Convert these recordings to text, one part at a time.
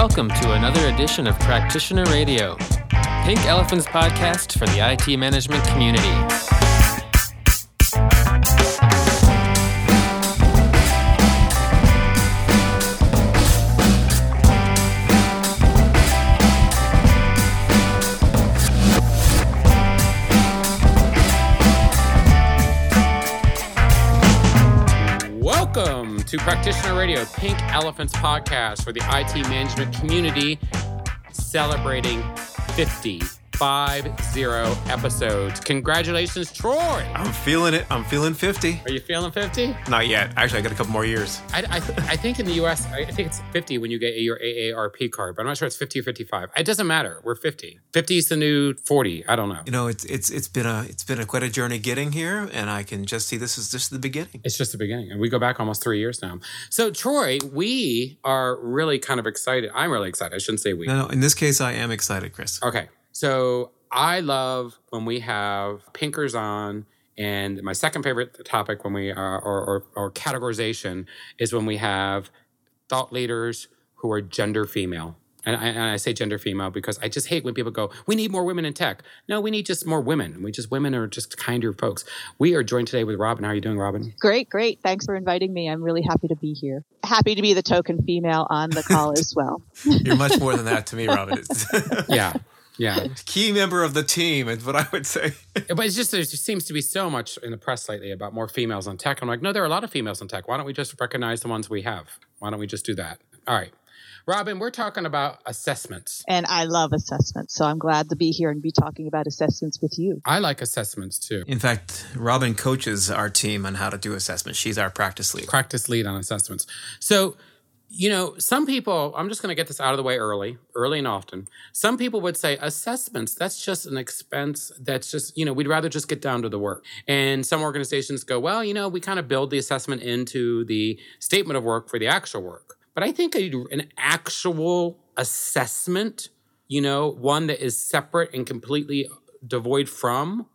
Welcome to another edition of Practitioner Radio, Pink Elephant's podcast for the IT management community. Welcome to Practitioner Radio, Pink Elephant's podcast for the IT management community, celebrating 50 episodes. Congratulations, Troy. I'm feeling it. I'm feeling 50. Are you feeling 50? Not yet. Actually, I got a couple more years. I think in the U.S., I think it's 50 when you get your AARP card, but I'm not sure it's 50 or 55. It doesn't matter. We're 50. 50 is the new 40. I don't know. You know, it's been quite a journey getting here, and I can just see this is just the beginning. It's just the beginning, and we go back almost 3 years now. So, Troy, we are really kind of excited. I'm really excited. I shouldn't say we. No, in this case, I am excited, Chris. Okay. So I love when we have pinkers on, and my second favorite topic when we are, or categorization is when we have thought leaders who are gender female. And I say gender female because I just hate when people go, we need more women in tech. No, we need just more women. Women are just kinder folks. We are joined today with Robin. How are you doing, Robin? Great. Thanks for inviting me. I'm really happy to be here. Happy to be the token female on the call as well. You're much more than that to me, Robin. Yeah. Key member of the team is what I would say. But it's just, there seems to be so much in the press lately about more females in tech. I'm like, no, there are a lot of females in tech. Why don't we just recognize the ones we have? Why don't we just do that? All right. Robin, we're talking about assessments. And I love assessments. So I'm glad to be here and be talking about assessments with you. I like assessments too. In fact, Robin coaches our team on how to do assessments. She's our practice lead. Practice lead on assessments. So, you know, some people, I'm just going to get this out of the way early and often. Some people would say assessments, that's just an expense. That's just, you know, we'd rather just get down to the work. And some organizations go, well, you know, we kind of build the assessment into the statement of work for the actual work. But I think an actual assessment, you know, one that is separate and completely devoid from,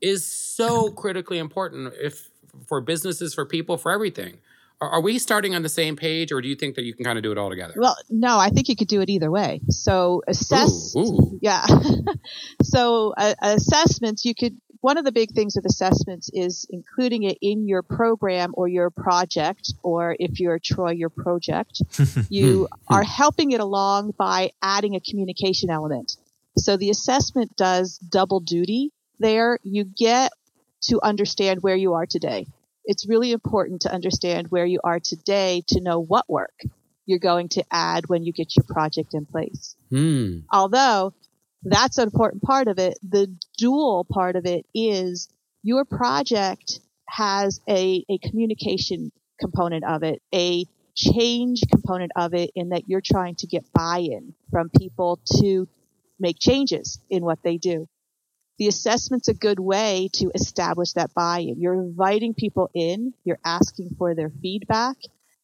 is so critically important for businesses, for people, for everything. Are we starting on the same page, or do you think that you can kind of do it all together? Well, no, I think you could do it either way. So yeah. So assessments, you could, one of the big things with assessments is including it in your program or your project, or if you're Troy, your project, you are helping it along by adding a communication element. So the assessment does double duty there. You get to understand where you are today. It's really important to understand where you are today to know what work you're going to add when you get your project in place. Although that's an important part of it, the dual part of it is your project has a communication component of it, a change component of it, in that you're trying to get buy-in from people to make changes in what they do. The assessment's a good way to establish that buy-in. You're inviting people in, you're asking for their feedback,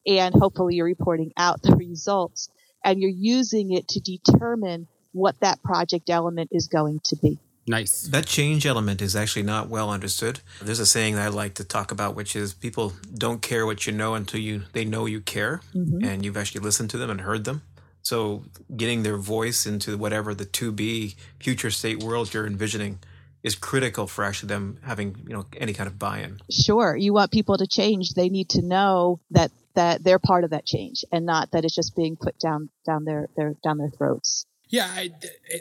and hopefully you're reporting out the results, and you're using it to determine what that project element is going to be. Nice. That change element is actually not well understood. There's a saying that I like to talk about, which is people don't care what you know until they know you care, and you've actually listened to them and heard them. So getting their voice into whatever the to-be future state world you're envisioning is critical for actually them having, you know, any kind of buy-in. Sure. You want people to change. They need to know that they're part of that change and not that it's just being put down their throats. Yeah,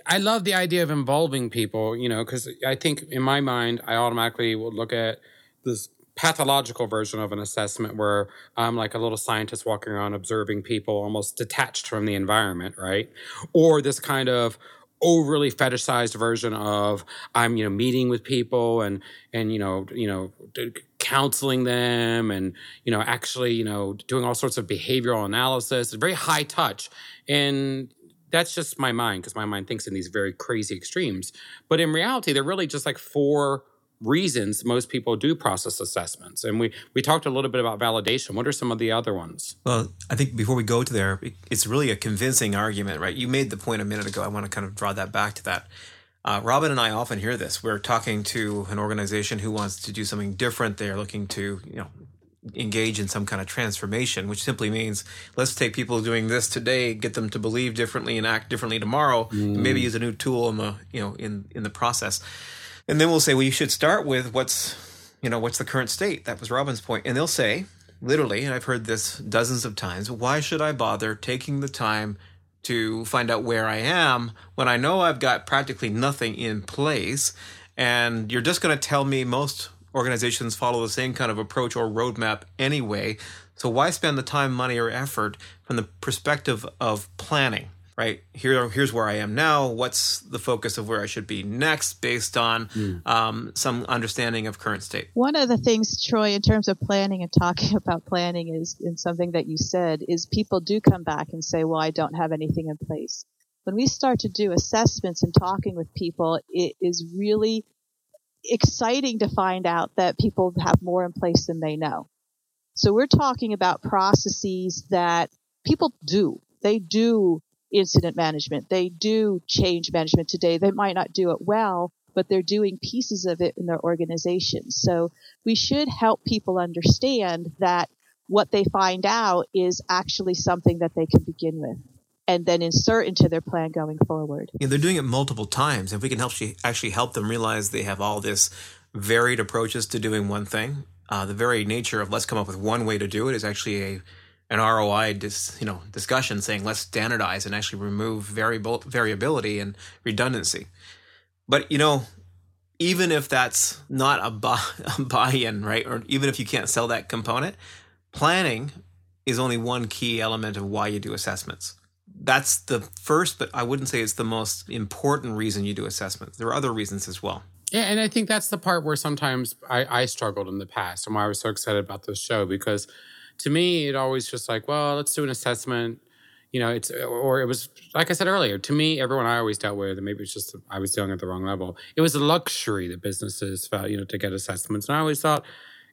I love the idea of involving people, you know, because I think in my mind, I automatically will look at this pathological version of an assessment where I'm like a little scientist walking around observing people almost detached from the environment, right? Or this kind of overly fetishized version of I'm, you know, meeting with people and you know, counseling them and, you know, actually, you know, doing all sorts of behavioral analysis. It's very high touch. And that's just my mind, because my mind thinks in these very crazy extremes. But in reality, they're really just like four reasons most people do process assessments. And we talked a little bit about validation. What are some of the other ones? Well, I think before we go to there, it's really a convincing argument, right? You made the point a minute ago. I want to kind of draw that back to that. Robin and I often hear this. We're talking to an organization who wants to do something different. They're looking to, you know, engage in some kind of transformation, which simply means let's take people doing this today, get them to believe differently and act differently tomorrow, and maybe use a new tool in the, you know, in the process. And then we'll say, well, you should start with what's the current state? That was Robin's point. And they'll say, literally, and I've heard this dozens of times, why should I bother taking the time to find out where I am when I know I've got practically nothing in place? And you're just going to tell me most organizations follow the same kind of approach or roadmap anyway. So why spend the time, money, or effort from the perspective of planning, right? Here's where I am now. What's the focus of where I should be next based on some understanding of current state? One of the things, Troy, in terms of planning and talking about planning is, and something that you said, is people do come back and say, well, I don't have anything in place. When we start to do assessments and talking with people, it is really exciting to find out that people have more in place than they know. So we're talking about processes that people do. They do incident management. They do change management today. They might not do it well, but they're doing pieces of it in their organization. So we should help people understand that what they find out is actually something that they can begin with and then insert into their plan going forward. Yeah, they're doing it multiple times. If we can help them realize they have all this varied approaches to doing one thing, the very nature of let's come up with one way to do it is actually an ROI discussion, saying let's standardize and actually remove variability and redundancy. But, even if that's not a buy-in, right, or even if you can't sell that component, planning is only one key element of why you do assessments. That's the first, but I wouldn't say it's the most important reason you do assessments. There are other reasons as well. Yeah, and I think that's the part where sometimes I struggled in the past and why I was so excited about this show, because to me, it always just like, well, let's do an assessment. It was, like I said earlier, to me, everyone I always dealt with, and maybe it's just I was dealing at the wrong level, it was a luxury that businesses felt, to get assessments. And I always thought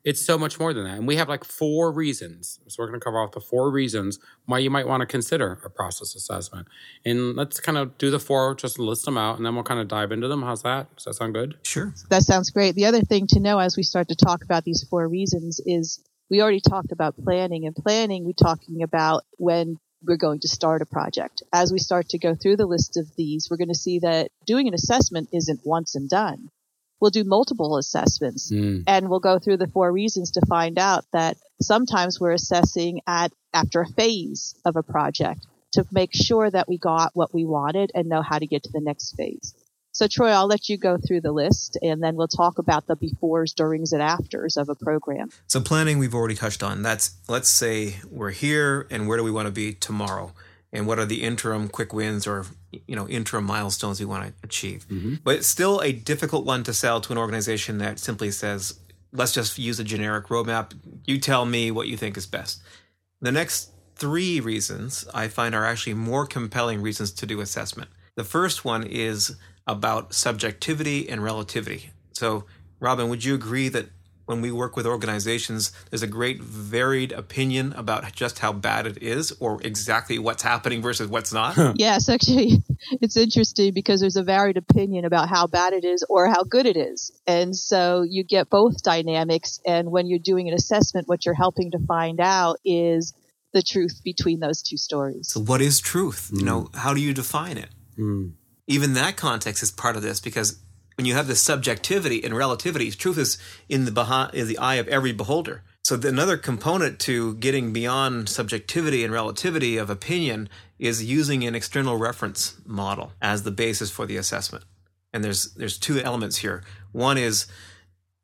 it's so much more than that. And we have 4 reasons. So we're going to cover off the 4 reasons why you might want to consider a process assessment. And let's kind of do the 4, just list them out, and then we'll kind of dive into them. How's that? Does that sound good? Sure. That sounds great. The other thing to know as we start to talk about these 4 reasons is we already talked about planning. And planning, we're talking about when we're going to start a project. As we start to go through the list of these, we're going to see that doing an assessment isn't once and done. We'll do multiple assessments, and we'll go through the 4 reasons to find out that sometimes we're assessing after a phase of a project to make sure that we got what we wanted and know how to get to the next phase. So, Troy, I'll let you go through the list, and then we'll talk about the befores, durings, and afters of a program. So planning we've already touched on. That's, let's say we're here, and where do we want to be tomorrow? And what are the interim quick wins or, interim milestones we want to achieve? Mm-hmm. But it's still a difficult one to sell to an organization that simply says, let's just use a generic roadmap. You tell me what you think is best. The next 3 reasons I find are actually more compelling reasons to do assessment. The first one is about subjectivity and relativity. So, Robin, would you agree that when we work with organizations, there's a great varied opinion about just how bad it is or exactly what's happening versus what's not? Yes, actually, it's interesting because there's a varied opinion about how bad it is or how good it is. And so you get both dynamics. And when you're doing an assessment, what you're helping to find out is the truth between those two stories. So what is truth? How do you define it? Even that context is part of this, because when you have this subjectivity and relativity, truth is in the eye of every beholder. So another component to getting beyond subjectivity and relativity of opinion is using an external reference model as the basis for the assessment. And there's 2 elements here. One is,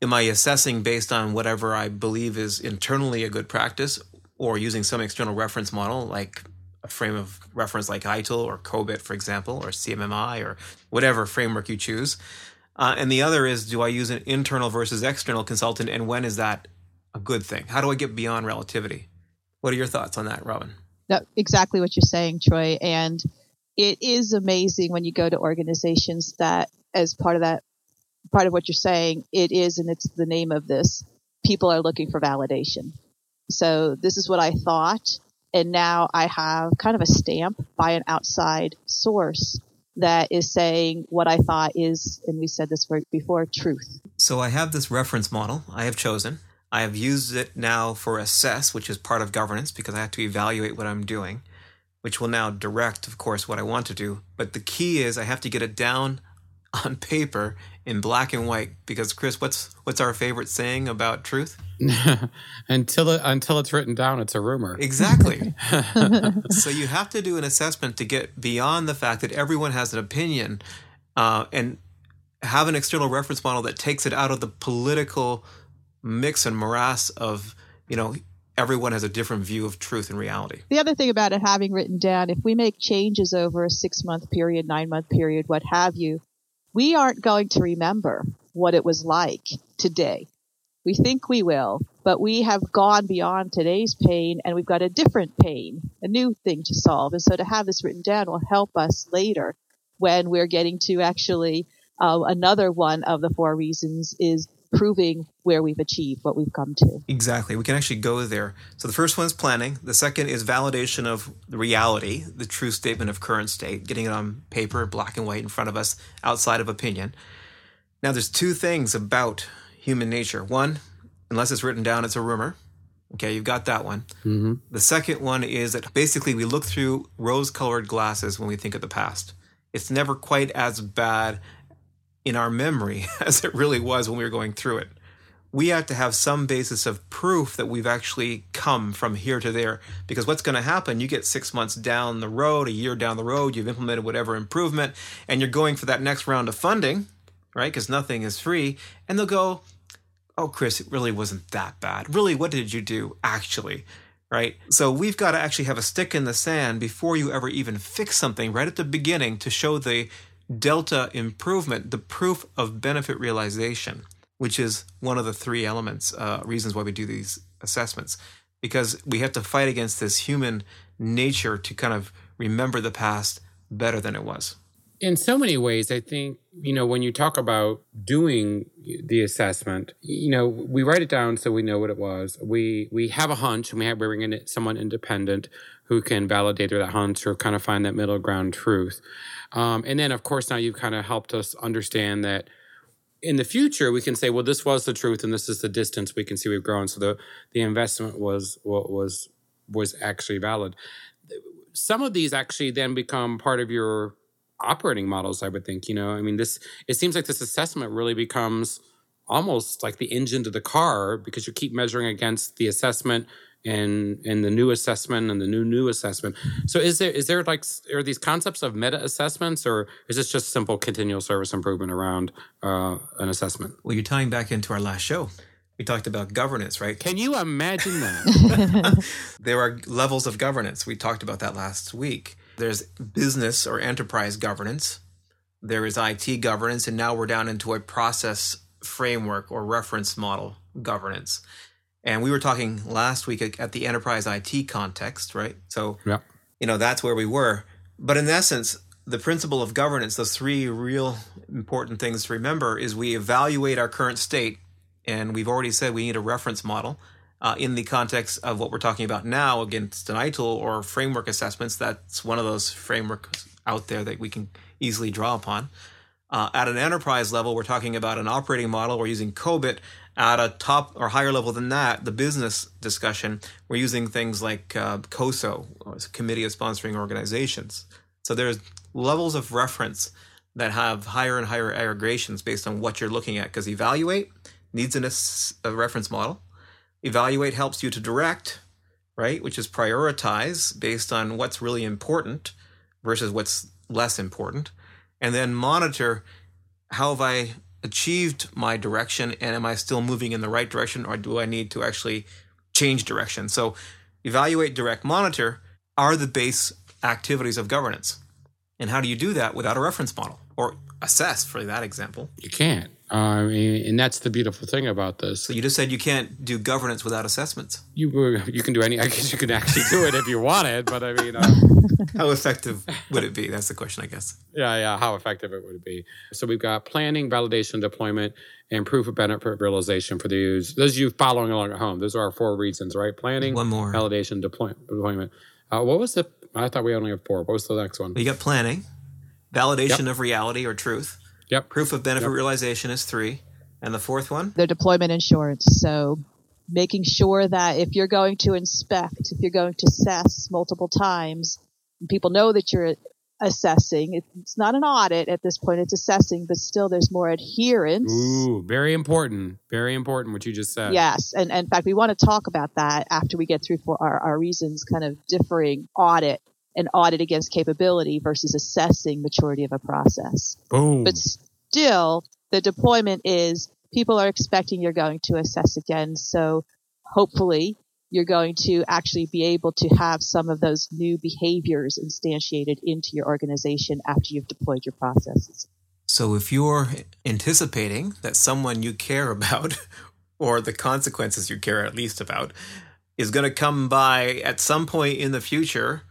am I assessing based on whatever I believe is internally a good practice, or using some external reference model like a frame of reference like ITIL or COBIT, for example, or CMMI or whatever framework you choose? And the other is, do I use an internal versus external consultant, and when is that a good thing? How do I get beyond relativity? What are your thoughts on that, Robin? That's exactly what you're saying, Troy. And it is amazing when you go to organizations that, as part of what you're saying, it is, and it's the name of this, people are looking for validation. So this is what I thought, and now I have kind of a stamp by an outside source that is saying what I thought is, and we said this word before, truth. So I have this reference model I have chosen. I have used it now for assess, which is part of governance because I have to evaluate what I'm doing, which will now direct, of course, what I want to do. But the key is I have to get it down on paper in black and white, because Chris, what's our favorite saying about truth? Until it's written down, it's a rumor. Exactly. So you have to do an assessment to get beyond the fact that everyone has an opinion, and have an external reference model that takes it out of the political mix and morass of, you know, everyone has a different view of truth and reality. The other thing about it having written down, if we make changes over a 6-month period, 9-month period, what have you, we aren't going to remember what it was like today. We think we will, but we have gone beyond today's pain and we've got a different pain, a new thing to solve. And so to have this written down will help us later when we're getting to actually another one of the 4 reasons is proving where we've achieved, what we've come to. Exactly. We can actually go there. So the first one is planning. The second is validation of the reality, the true statement of current state, getting it on paper, black and white in front of us, outside of opinion. Now, there's 2 things about human nature. One, unless it's written down, it's a rumor. Okay, you've got that one. Mm-hmm. The second one is that basically we look through rose-colored glasses when we think of the past. It's never quite as bad in our memory as it really was when we were going through it. We have to have some basis of proof that we've actually come from here to there, because what's going to happen, you get 6 months down the road, a year down the road, you've implemented whatever improvement, and you're going for that next round of funding, right? Because nothing is free. And they'll go, oh, Chris, it really wasn't that bad. Really, what did you do actually, right? So we've got to actually have a stick in the sand before you ever even fix something right at the beginning to show the delta improvement, the proof of benefit realization, which is one of the 3 elements, reasons why we do these assessments, because we have to fight against this human nature to kind of remember the past better than it was. In so many ways, I think, you know, when you talk about doing the assessment, you know, we write it down so we know what it was. We have a hunch, and we bring in someone independent who can validate that hunch or kind of find that middle ground truth. And then, of course, now you've kind of helped us understand that in the future, we can say, well, this was the truth and this is the distance we can see we've grown. So the investment was what was actually valid. Some of these actually then become part of your operating models, I would think. You know, I mean, it seems like this assessment really becomes almost like the engine to the car, because you keep measuring against the assessment and the new assessment and the new assessment. So is there like, are these concepts of meta assessments, or is this just simple continual service improvement around an assessment? Well, you're tying back into our last show. We talked about governance, right? Can you imagine that? There are levels of governance. We talked about that last week. There's business or enterprise governance. There is IT governance. And now we're down into a process framework or reference model governance. And we were talking last week at the enterprise IT context, right? So, yeah, you know, that's where we were. But in essence, the principle of governance, those 3 real important things to remember is we evaluate our current state. And we've already said we need a reference model. In the context of what we're talking about now against an ITIL or framework assessments, that's one of those frameworks out there that we can easily draw upon. At an enterprise level, we're talking about an operating model. We're using COBIT. At a top or higher level than that, the business discussion, we're using things like COSO, or Committee of Sponsoring Organizations. So there's levels of reference that have higher and higher aggregations based on what you're looking at, because evaluate needs a reference model. Evaluate helps you to direct, right, which is prioritize based on what's really important versus what's less important. And then monitor, how have I achieved my direction, and am I still moving in the right direction, or do I need to actually change direction? So evaluate, direct, monitor are the base activities of governance. And how do you do that without a reference model or assess, for that example? You can't. I mean, and that's the beautiful thing about this. So you just said you can't do governance without assessments. You can do any. I guess you can actually do it if you wanted, but I mean, how effective would it be? That's the question, I guess. Yeah. How effective it would be. So we've got planning, validation, deployment, and proof of benefit realization for the use. Those of you following along at home, those are our 4 reasons, right? Planning, one more, validation, deployment. What was the? I thought we only had 4. What was the next one? You got planning, validation of reality or truth. Proof of benefit realization is 3. And the fourth one? The deployment insurance. So making sure that if you're going to inspect, if you're going to assess multiple times, and people know that you're assessing. It's not an audit at this point. It's assessing, but still there's more adherence. Ooh, very important. Very important what you just said. Yes. And in fact, we want to talk about that after we get through for our reasons kind of differing audit and audit against capability versus assessing maturity of a process. Boom. But still, the deployment is people are expecting you're going to assess again. So hopefully you're going to actually be able to have some of those new behaviors instantiated into your organization after you've deployed your processes. So if you're anticipating that someone you care about, or the consequences you care at least about, is going to come by at some point in the future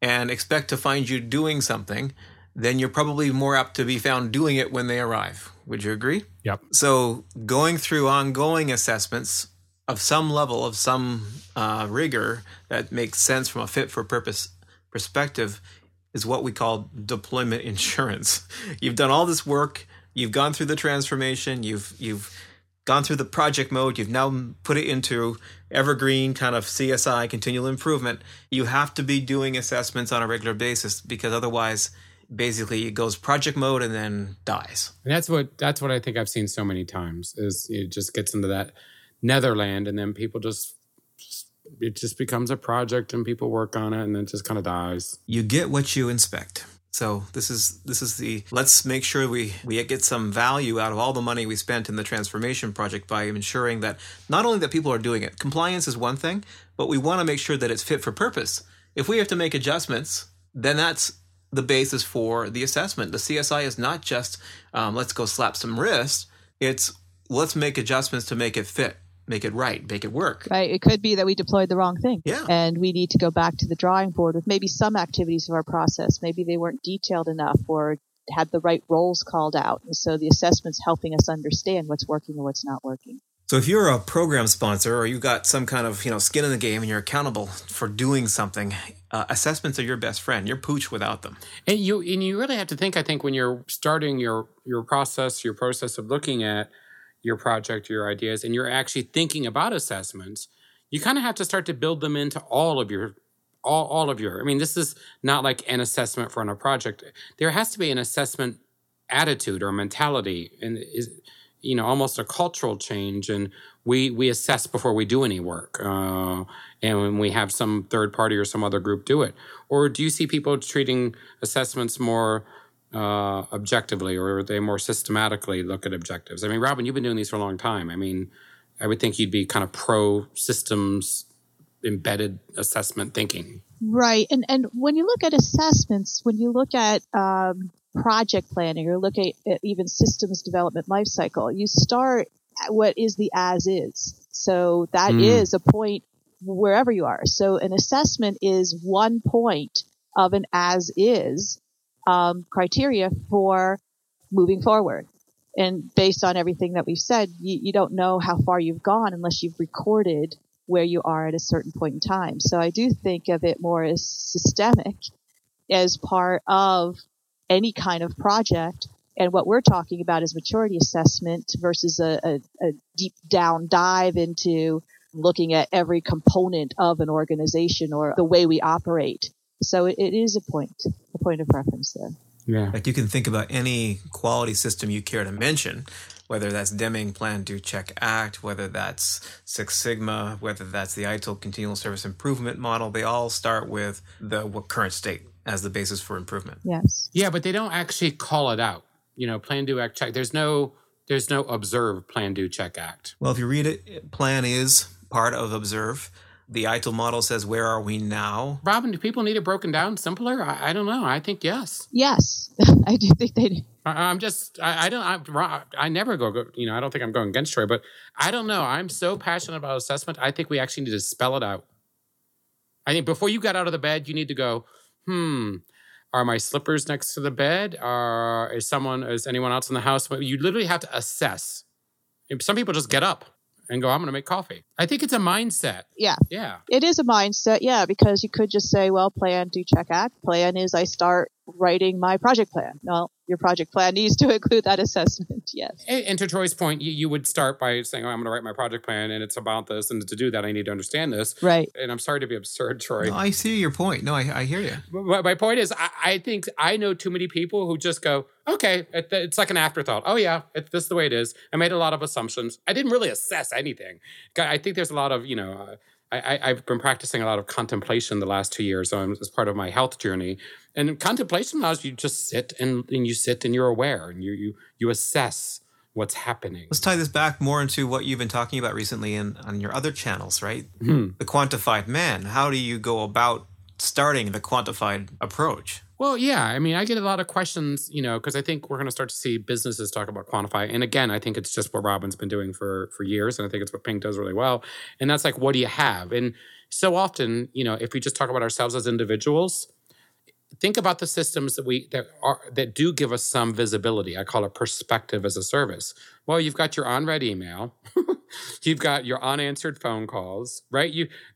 and expect to find you doing something, then you're probably more apt to be found doing it when they arrive. Would you agree? Yep. So going through ongoing assessments of some level, of some rigor that makes sense from a fit-for-purpose perspective is what we call deployment insurance. You've done all this work. You've gone through the transformation. You've gone through the project mode. You've now put it into evergreen kind of CSI, continual improvement. You have to be doing assessments on a regular basis because otherwise basically it goes project mode and then dies. And that's what I think I've seen so many times is it just gets into that netherland, and then people it just becomes a project and people work on it and then it just kind of dies. You get what you inspect. So this is the let's make sure we get some value out of all the money we spent in the transformation project by ensuring that not only that people are doing it, compliance is one thing, but we want to make sure that it's fit for purpose. If we have to make adjustments, then that's the basis for the assessment. The CSI is not just let's go slap some wrists. It's let's make adjustments to make it fit. Make it right, make it work. Right. It could be that we deployed the wrong thing. Yeah. And we need to go back to the drawing board with maybe some activities of our process. Maybe they weren't detailed enough or had the right roles called out. And so the assessment's helping us understand what's working and what's not working. So if you're a program sponsor or you've got some kind of skin in the game and you're accountable for doing something, assessments are your best friend. You're pooch without them. And you really have to think, I think, when you're starting your process of looking at your project, your ideas, and you're actually thinking about assessments, you kind of have to start to build them into all of your, I mean, this is not like an assessment for on a project. There has to be an assessment attitude or mentality and is, almost a cultural change. And we assess before we do any work. And when we have some third party or some other group do it, or do you see people treating assessments more objectively, or they more systematically look at objectives? I mean, Robin, you've been doing these for a long time. I mean, I would think you'd be kind of pro systems embedded assessment thinking. Right. And when you look at assessments, when you look at project planning or look at even systems development lifecycle, you start at what is the as is. So that is a point wherever you are. So an assessment is one point of an as is criteria for moving forward. And based on everything that we've said, you don't know how far you've gone unless you've recorded where you are at a certain point in time. So I do think of it more as systemic as part of any kind of project. And what we're talking about is maturity assessment versus a deep down dive into looking at every component of an organization or the way we operate. So it is a point of reference there. Yeah. Like you can think about any quality system you care to mention, whether that's Deming, Plan, Do, Check, Act, whether that's Six Sigma, whether that's the ITIL Continual Service Improvement Model. They all start with the current state as the basis for improvement. Yes. Yeah, but they don't actually call it out. Plan, Do, Act, Check. There's no observe, plan, do, check, act. Well, if you read it, plan is part of observe. The ITIL model says, where are we now? Robin, do people need it broken down simpler? I don't know. I think yes. Yes. I do think they do. I don't think I'm going against Troy, but I don't know. I'm so passionate about assessment. I think we actually need to spell it out. I think before you got out of the bed, you need to go, are my slippers next to the bed? Is anyone else in the house? You literally have to assess. Some people just get up and go, I'm going to make coffee. I think it's a mindset. Yeah. Yeah. It is a mindset. Yeah. Because you could just say, well, plan, do, check, act. Plan is I start writing my project plan. Well, your project plan needs to include that assessment, yes. And to Troy's point, you would start by saying, oh, I'm going to write my project plan and it's about this. And to do that, I need to understand this. Right. And I'm sorry to be absurd, Troy. No, I see your point. No, I hear you. But my point is, I think I know too many people who just go, okay, it's like an afterthought. Oh, yeah, this is the way it is. I made a lot of assumptions. I didn't really assess anything. I think there's a lot of, I've been practicing a lot of contemplation the last 2 years as part of my health journey. And contemplation allows you just sit and you sit and you're aware and you assess what's happening. Let's tie this back more into what you've been talking about recently on your other channels, right? Mm-hmm. The Quantified Man. How do you go about starting the Quantified approach? Well, yeah. I mean, I get a lot of questions, because I think we're going to start to see businesses talk about Quantify. And again, I think it's just what Robin's been doing for years. And I think it's what Pink does really well. And that's like, what do you have? And so often, if we just talk about ourselves as individuals, think about the systems that do give us some visibility. I call it perspective as a service. Well, you've got your unread email. You've got your unanswered phone calls, right?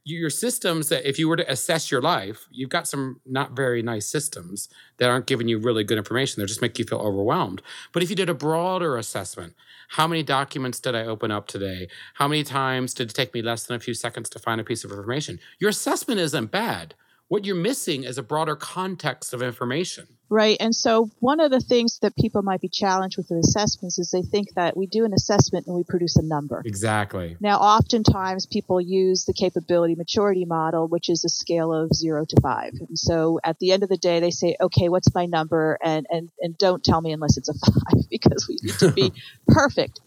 Your systems that if you were to assess your life, you've got some not very nice systems that aren't giving you really good information. They just make you feel overwhelmed. But if you did a broader assessment, how many documents did I open up today? How many times did it take me less than a few seconds to find a piece of information? Your assessment isn't bad. What you're missing is a broader context of information. Right. And so one of the things that people might be challenged with assessments is they think that we do an assessment and we produce a number. Exactly. Now, oftentimes people use the capability maturity model, which is a scale of 0 to 5. And so at the end of the day, they say, okay, what's my number? And don't tell me unless it's a 5 because we need to be perfect.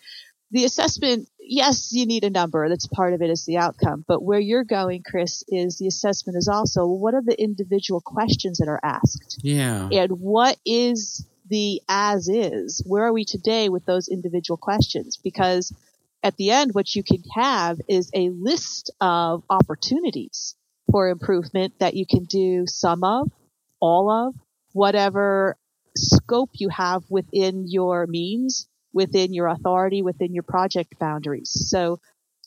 The assessment, yes, you need a number. That's part of it is the outcome. But where you're going, Chris, is the assessment is also what are the individual questions that are asked? Yeah. And what is the as is? Where are we today with those individual questions? Because at the end, what you can have is a list of opportunities for improvement that you can do some of, all of, whatever scope you have within your means, within your authority, within your project boundaries. So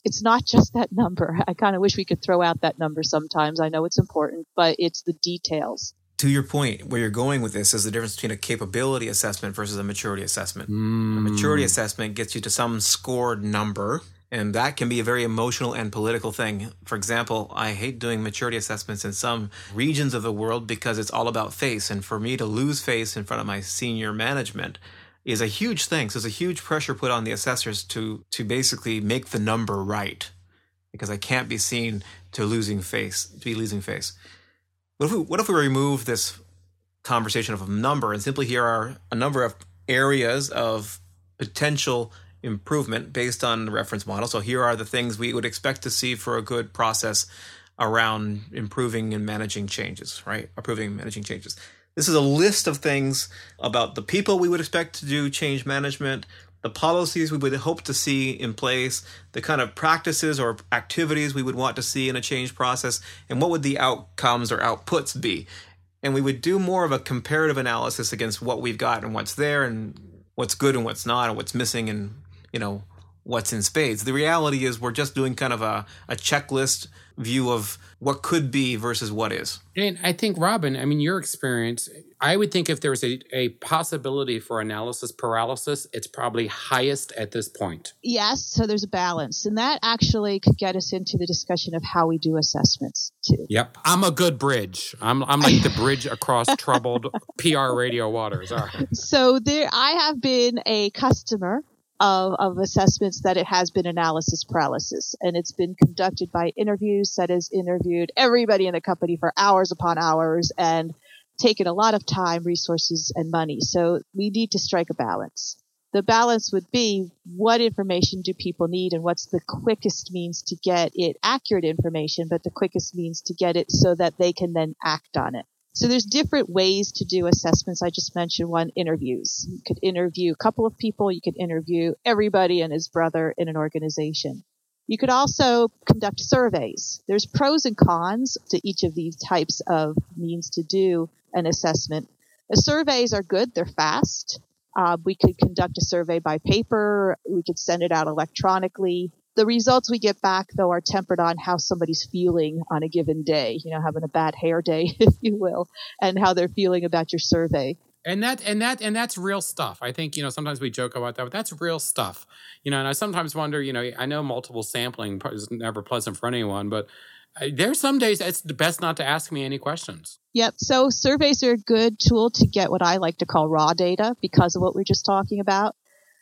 it's not just that number. I kind of wish we could throw out that number sometimes. I know it's important, but it's the details. To your point, where you're going with this is the difference between a capability assessment versus a maturity assessment. Mm. A maturity assessment gets you to some scored number, and that can be a very emotional and political thing. For example, I hate doing maturity assessments in some regions of the world because it's all about face. And for me to lose face in front of my senior management is a huge thing. So there's a huge pressure put on the assessors to basically make the number right, because I can't be seen to be losing face. What if we remove this conversation of a number and simply here are a number of areas of potential improvement based on the reference model? So here are the things we would expect to see for a good process around improving and managing changes, right? Approving and managing changes. This is a list of things about the people we would expect to do change management, the policies we would hope to see in place, the kind of practices or activities we would want to see in a change process, and what would the outcomes or outputs be. And we would do more of a comparative analysis against what we've got and what's there and what's good and what's not and what's missing and, what's in spades. The reality is we're just doing kind of a checklist view of what could be versus what is. And I think, Robin, your experience, I would think if there's a possibility for analysis paralysis, it's probably highest at this point. Yes, so there's a balance. And that actually could get us into the discussion of how we do assessments, too. Yep. I'm a good bridge. I'm like the bridge across troubled PR radio waters. All right. So I have been a customer of assessments that it has been analysis paralysis. And it's been conducted by interviews that has interviewed everybody in the company for hours upon hours and taken a lot of time, resources, and money. So we need to strike a balance. The balance would be what information do people need and what's the quickest means to get it accurate information, but the quickest means to get it so that they can then act on it. So there's different ways to do assessments. I just mentioned one, interviews. You could interview a couple of people. You could interview everybody and his brother in an organization. You could also conduct surveys. There's pros and cons to each of these types of means to do an assessment. The surveys are good. They're fast. We could conduct a survey by paper. We could send it out electronically. The results we get back, though, are tempered on how somebody's feeling on a given day, you know, having a bad hair day, if you will, and how they're feeling about your survey. And that's real stuff. I think, you know, sometimes we joke about that, but that's real stuff. You know, and I sometimes wonder, you know, I know multiple sampling is never pleasant for anyone, but there's some days it's best not to ask me any questions. Yep. So surveys are a good tool to get what I like to call raw data because of what we were just talking about.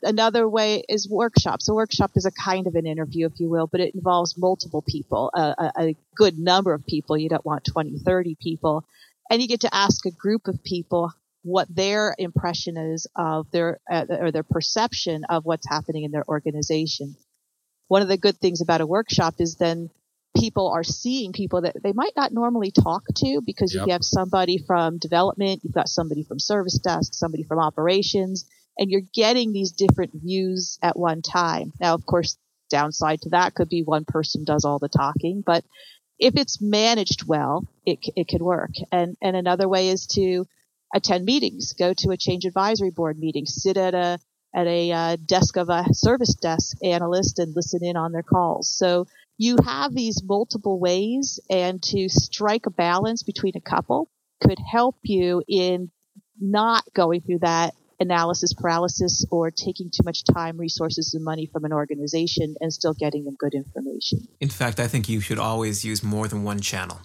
Another way is workshops. A workshop is a kind of an interview, if you will, but it involves multiple people, a good number of people. You don't want 20, 30 people. And you get to ask a group of people what their impression is of their perception of what's happening in their organization. One of the good things about a workshop is then people are seeing people that they might not normally talk to because you have somebody from development, you've got somebody from service desk, somebody from operations, and you're getting these different views at one time. Now, of course, downside to that could be one person does all the talking, but if it's managed well, it can work. And another way is to attend meetings, go to a change advisory board meeting, sit at a desk of a service desk analyst and listen in on their calls. So you have these multiple ways, and to strike a balance between a couple could help you in not going through that analysis paralysis or taking too much time, resources, and money from an organization and still getting them good information. In fact, I think you should always use more than one channel,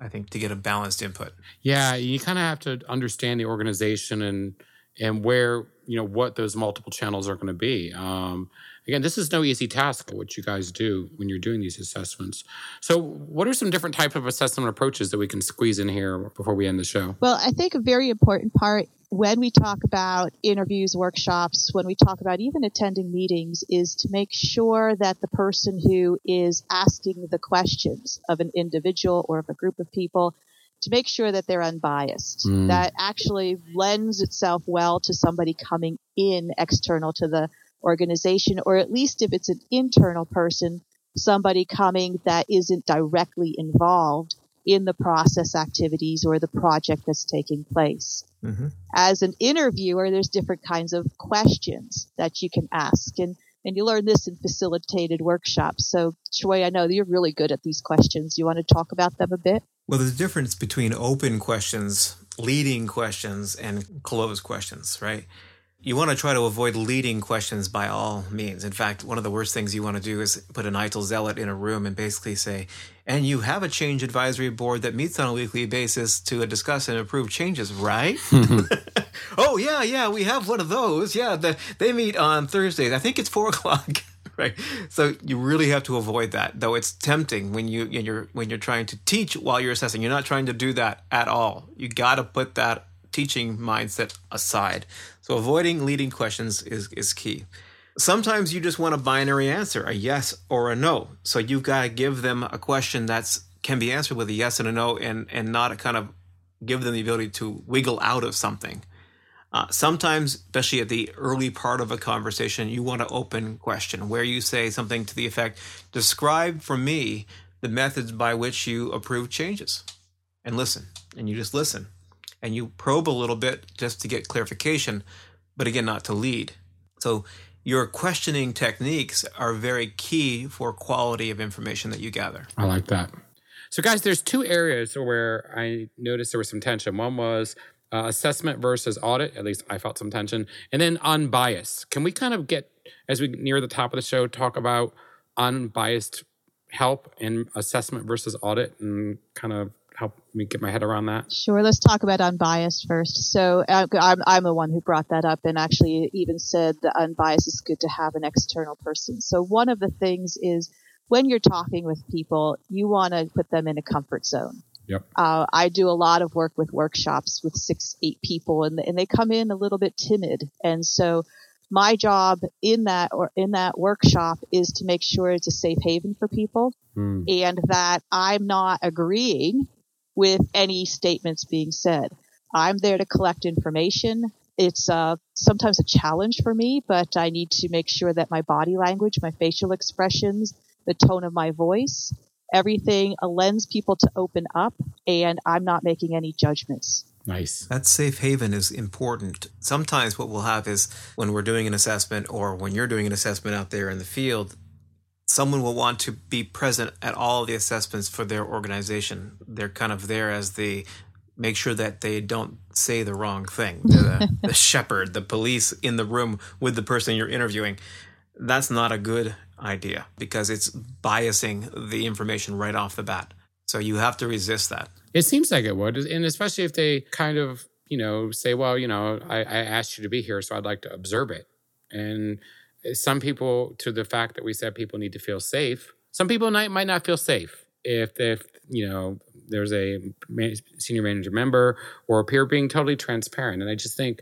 I think, to get a balanced input. Yeah, you kind of have to understand the organization and where, you know, what those multiple channels are going to be. Again, this is no easy task, what you guys do when you're doing these assessments. So what are some different types of assessment approaches that we can squeeze in here before we end the show? Well, I think a very important part when we talk about interviews, workshops, when we talk about even attending meetings, is to make sure that the person who is asking the questions of an individual or of a group of people, to make sure that they're unbiased. That actually lends itself well to somebody coming in external to the organization, or at least if it's an internal person, somebody coming that isn't directly involved in the process activities or the project that's taking place. Mm-hmm. As an interviewer, there's different kinds of questions that you can ask. And you learn this in facilitated workshops. So, Troy, I know that you're really good at these questions. You want to talk about them a bit? Well, there's a difference between open questions, leading questions, and closed questions, right? You want to try to avoid leading questions by all means. In fact, one of the worst things you want to do is put an ITIL zealot in a room and basically say, and you have a change advisory board that meets on a weekly basis to discuss and approve changes, right? Mm-hmm. Oh, yeah, we have one of those. Yeah, they meet on Thursdays. I think it's 4:00. Right. So you really have to avoid that, though it's tempting when you're trying to teach while you're assessing. You're not trying to do that at all. You got to put that teaching mindset aside. So avoiding leading questions is key. Sometimes you just want a binary answer, a yes or a no. So you've got to give them a question that can be answered with a yes and a no, and not kind of give them the ability to wiggle out of something. Sometimes, especially at the early part of a conversation, you want an open question where you say something to the effect, describe for me the methods by which you approve changes, and listen. And you just listen. And you probe a little bit just to get clarification, but again, not to lead. So your questioning techniques are very key for quality of information that you gather. I like that. So guys, there's two areas where I noticed there was some tension. One was assessment versus audit. At least I felt some tension. And then unbiased. Can we kind of get, as we near the top of the show, talk about unbiased help in assessment versus audit and kind of help me get my head around that? Sure. Let's talk about unbiased first. So I'm the one who brought that up and actually even said that unbiased is good to have an external person. So one of the things is when you're talking with people, you want to put them in a comfort zone. Yep. I do a lot of work with workshops with 6-8 people, and they come in a little bit timid. And so my job in that workshop is to make sure it's a safe haven for people and that I'm not agreeing with any statements being said. I'm there to collect information. It's sometimes a challenge for me, but I need to make sure that my body language, my facial expressions, the tone of my voice, everything lends people to open up, and I'm not making any judgments. Nice. That safe haven is important. Sometimes what we'll have is when we're doing an assessment or when you're doing an assessment out there in the field, someone will want to be present at all of the assessments for their organization. They're kind of there as the make sure that they don't say the wrong thing. The shepherd, the police in the room with the person you're interviewing. That's not a good idea because it's biasing the information right off the bat. So you have to resist that. It seems like it would. And especially if they kind of, say, I asked you to be here, so I'd like to observe it. And some people, to the fact that we said people need to feel safe, some people might not feel safe if there's a senior manager member or a peer being totally transparent. And I just think,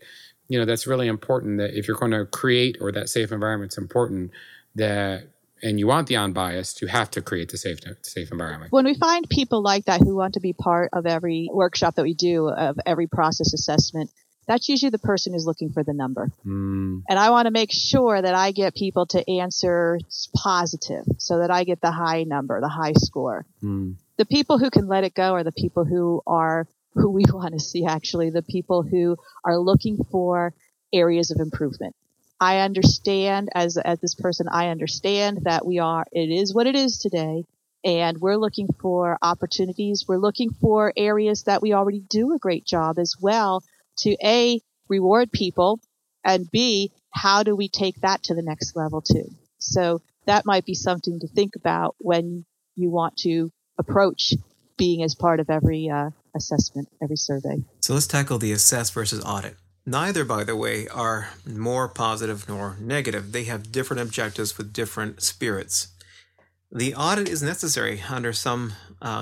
that's really important that if you're going to create or that safe environment's important that, and you want the unbiased, you have to create the safe environment. When we find people like that who want to be part of every workshop that we do, of every process assessment, that's usually the person who's looking for the number. Mm. And I want to make sure that I get people to answer positive so that I get the high number, the high score. Mm. The people who can let it go are the people who we want to see, actually, the people who are looking for areas of improvement. I understand, as this person, I understand that it is what it is today. And we're looking for opportunities. We're looking for areas that we already do a great job as well, to A, reward people, and B, how do we take that to the next level too? So that might be something to think about when you want to approach being as part of every assessment, every survey. So let's tackle the assess versus audit. Neither, by the way, are more positive nor negative. They have different objectives with different spirits. The audit is necessary under some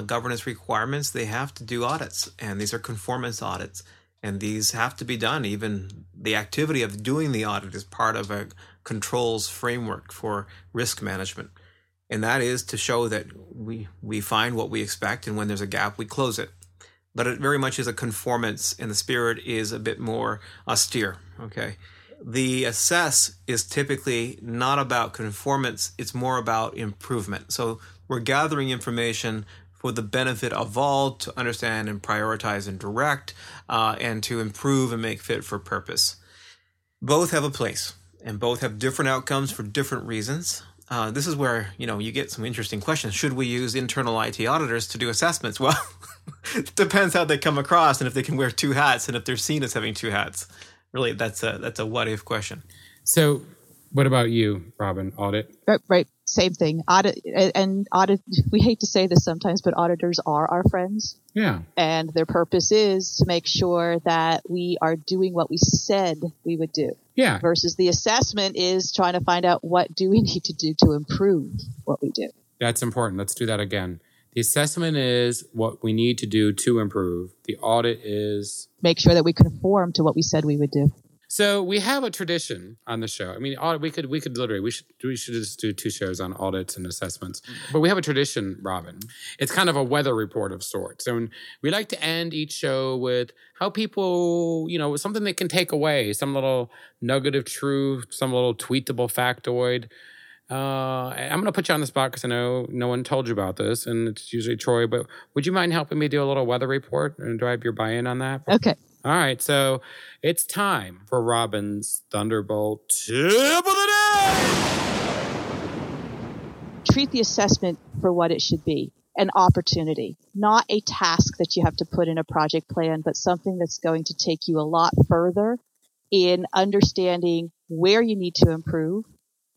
governance requirements. They have to do audits, and these are conformance audits. And these have to be done. Even the activity of doing the audit is part of a controls framework for risk management. And that is to show that we find what we expect, and when there's a gap, we close it. But it very much is a conformance, and the spirit is a bit more austere. Okay. The assess is typically not about conformance. It's more about improvement. So we're gathering information for the benefit of all to understand and prioritize and direct and to improve and make fit for purpose. Both have a place and both have different outcomes for different reasons. This is where, you get some interesting questions. Should we use internal IT auditors to do assessments? Well, it depends how they come across and if they can wear two hats and if they're seen as having two hats. Really, that's a what-if question. So what about you, Robin? Audit? Right. Same thing. Audit, we hate to say this sometimes, but auditors are our friends. Yeah. And their purpose is to make sure that we are doing what we said we would do. Yeah. Versus the assessment is trying to find out what do we need to do to improve what we do. That's important. Let's do that again. The assessment is what we need to do to improve. The audit is make sure that we conform to what we said we would do. So we have a tradition on the show. I mean, audit, we should just do two shows on audits and assessments. But we have a tradition, Robin. It's kind of a weather report of sorts. And we like to end each show with how people, something they can take away, some little nugget of truth, some little tweetable factoid. I'm going to put you on the spot because I know no one told you about this, and it's usually Troy. But would you mind helping me do a little weather report? And do I have your buy-in on that? Okay. All right, so it's time for Robin's Thunderbolt Tip of the Day! Treat the assessment for what it should be, an opportunity, not a task that you have to put in a project plan, but something that's going to take you a lot further in understanding where you need to improve,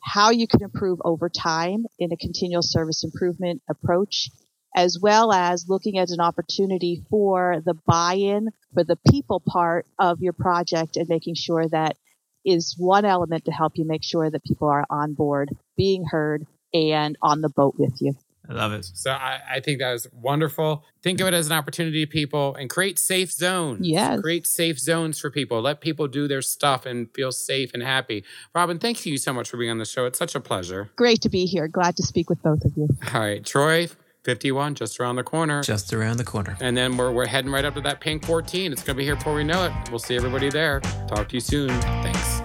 how you can improve over time in a continual service improvement approach, as well as looking at an opportunity for the buy-in, for the people part of your project, and making sure that is one element to help you make sure that people are on board, being heard, and on the boat with you. I love it. So I think that was wonderful. Think of it as an opportunity, people, and create safe zones. Yes. Create safe zones for people. Let people do their stuff and feel safe and happy. Robin, thank you so much for being on the show. It's such a pleasure. Great to be here. Glad to speak with both of you. All right, Troy. 51, just around the corner. Just around the corner. And then we're heading right up to that Pink 14. It's going to be here before we know it. We'll see everybody there. Talk to you soon. Thanks.